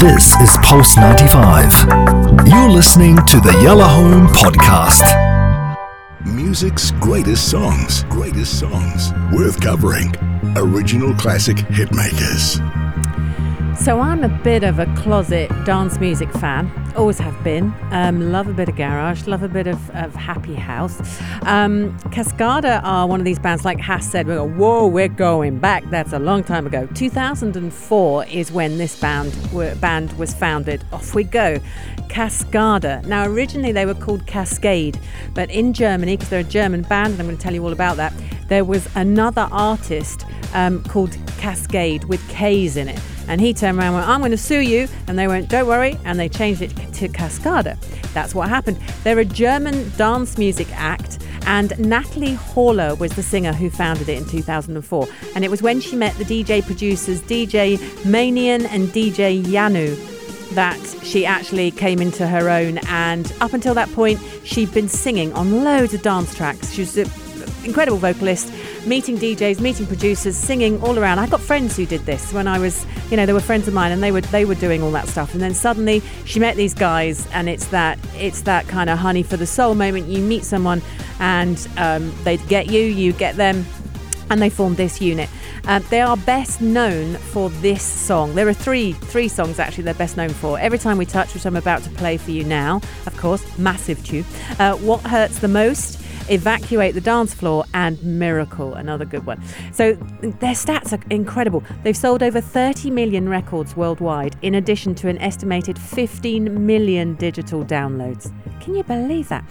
This is Pulse 95. You're listening to the Yellow Home Podcast. Music's greatest songs, worth covering, original classic hitmakers. So I'm a bit of a closet dance music fan, always have been. Love a bit of garage, love a bit of happy house. Cascada are one of these bands, like Haas said, we're going back. That's a long time ago. 2004 is when this band was founded. Off we go. Cascada. Now, originally they were called Cascade, but in Germany, because they're a German band, and I'm going to tell you all about that, there was another artist called Cascade with K's in it. And he turned around and went, I'm going to sue you. And they went, don't worry. And they changed it to Cascada. That's what happened. They're a German dance music act. And Natalie Horler was the singer who founded it in 2004. And it was when she met the DJ producers, DJ Manian and DJ Janu, that she actually came into her own. And up until that point, she'd been singing on loads of dance tracks. She was an incredible vocalist. Meeting DJs, meeting producers, singing all around. I got friends who did this when I was, there were friends of mine, and they were doing all that stuff. And then suddenly she met these guys, and it's that kind of honey for the soul moment. You meet someone, and they get you, you get them, and they formed this unit. They are best known for this song. There are three songs actually they're best known for. Every Time We Touch, which I'm about to play for you now, of course, massive tune. What Hurts the Most, Evacuate the Dance Floor, and Miracle, another good one. So their stats are incredible. They've sold over 30 million records worldwide, in addition to an estimated 15 million digital downloads. Can you believe that?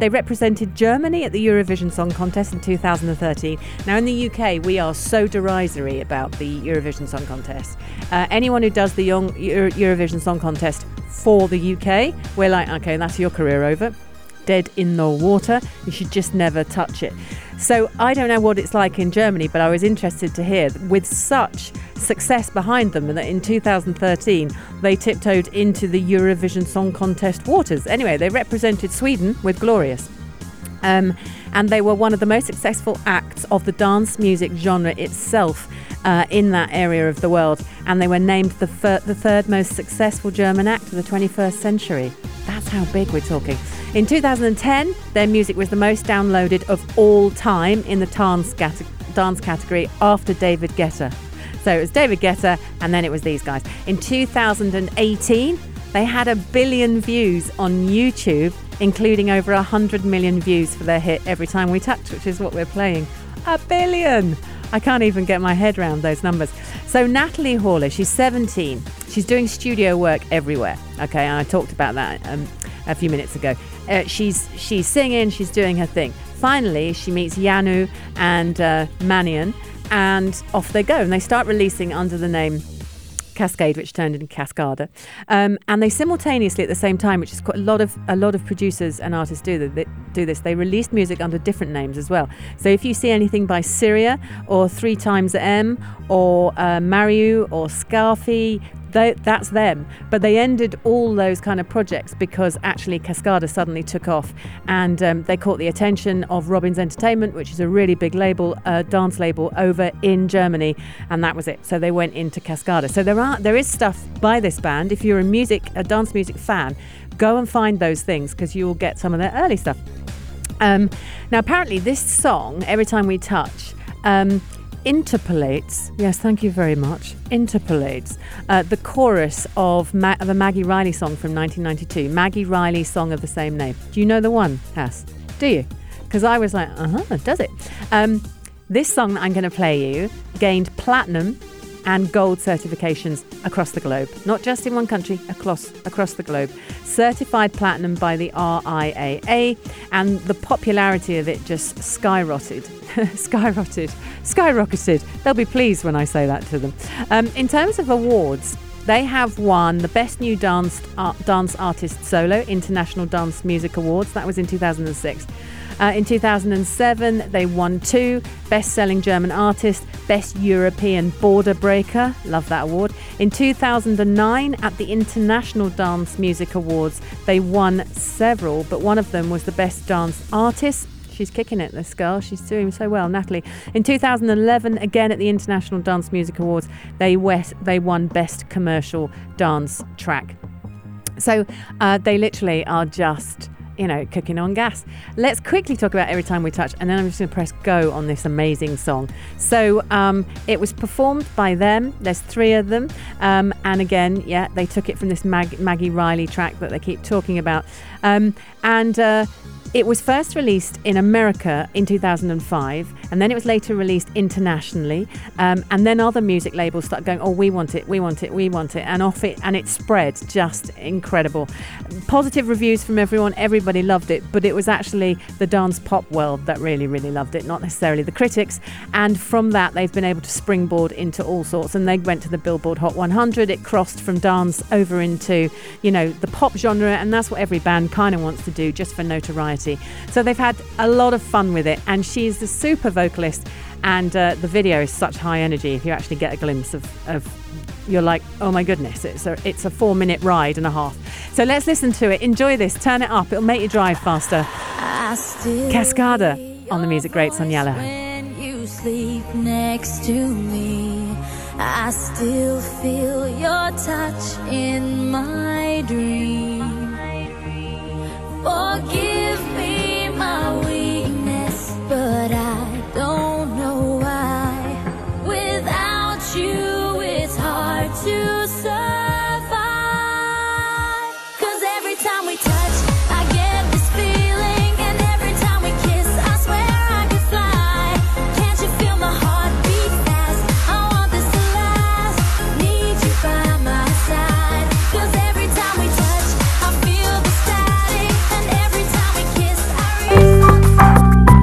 They represented Germany at the Eurovision Song Contest in 2013. Now, in the UK, we are so derisory about the Eurovision Song Contest. Anyone who does the Eurovision Song Contest for the UK, we're like, okay, that's your career over. Dead in the water. You should just never touch it. So I don't know what it's like in Germany, but I was interested to hear that with such success behind them, and that in 2013 they tiptoed into the Eurovision Song Contest waters. Anyway, they represented Sweden with Glorious. And they were one of the most successful acts of the dance music genre itself in that area of the world. And they were named the third most successful German act of the 21st century. That's how big we're talking. In 2010, their music was the most downloaded of all time in the dance category, after David Guetta. So it was David Guetta, and then it was these guys. In 2018, they had 1 billion views on YouTube, including over 100 million views for their hit Every Time We Touch, which is what we're playing. 1 billion! I can't even get my head around those numbers. So Natalie Horler, she's 17. She's doing studio work everywhere. Okay, and I talked about that a few minutes ago. She's singing, she's doing her thing. Finally, she meets Janu and Manian, and off they go. And they start releasing under the name Cascade, which turned into Cascada, and they simultaneously at the same time, which is quite a lot of producers and artists do this. They released music under different names as well. So if you see anything by Syria or 3xM or Mariu or Scarfi, that's them. But they ended all those kind of projects because actually Cascada suddenly took off, and they caught the attention of Robbins Entertainment, which is a really big label, dance label over in Germany, and that was it. So they went into Cascada. So there is stuff by this band. If you're a dance music fan, go and find those things, because you'll get some of their early stuff. Now, apparently this song, Every Time We Touch, interpolates, yes, thank you very much, interpolates the chorus of the Maggie Reilly song from 1992, Maggie Reilly song of the same name. Do you know the one, Hass? Do you? Because I was like, does it? This song that I'm going to play you gained platinum and gold certifications across the globe. Not just in one country, across the globe. Certified platinum by the RIAA, and the popularity of it just skyrocketed. They'll be pleased when I say that to them. In terms of awards, they have won the Best New Dance Artist Solo, International Dance Music Awards. That was in 2006. In 2007, they won 2 Best-Selling German Artist, Best European Border Breaker. Love that award. In 2009, at the International Dance Music Awards, they won several, but one of them was the Best Dance Artist, She's kicking it, this girl. She's doing so well, Natalie. In 2011, again at the International Dance Music Awards, they won Best Commercial Dance Track. So they literally are just, you know, cooking on gas. Let's quickly talk about Every Time We Touch, and then I'm just going to press go on this amazing song. So it was performed by them. There's three of them. And again, yeah, they took it from this Maggie Reilly track that they keep talking about. It was first released in America in 2005, and then it was later released internationally. And then other music labels started going, oh, we want it, we want it, we want it. And off it, and it spread. Just incredible. Positive reviews from everyone. Everybody loved it. But it was actually the dance pop world that really, really loved it, not necessarily the critics. And from that, they've been able to springboard into all sorts. And they went to the Billboard Hot 100. It crossed from dance over into, you know, the pop genre. And that's what every band kind of wants to do, just for notoriety. So they've had a lot of fun with it, and she's the super vocalist, and the video is such high energy. If you actually get a glimpse of you're like, oh my goodness, it's a 4-minute ride and a half. So let's listen to it. Enjoy this. Turn it up. It'll make you drive faster. Cascada on the Music Greats on Yellow. When you sleep next to me, I still feel your touch in my dream. Forgive me my weakness, but I don't know why. Without you, it's hard to survive. 'Cause every time we touch, I get this feeling, and every time we kiss, I swear I could fly. Can't you feel my heart beat fast? I want this to last. Need you by my side. 'Cause every time we touch,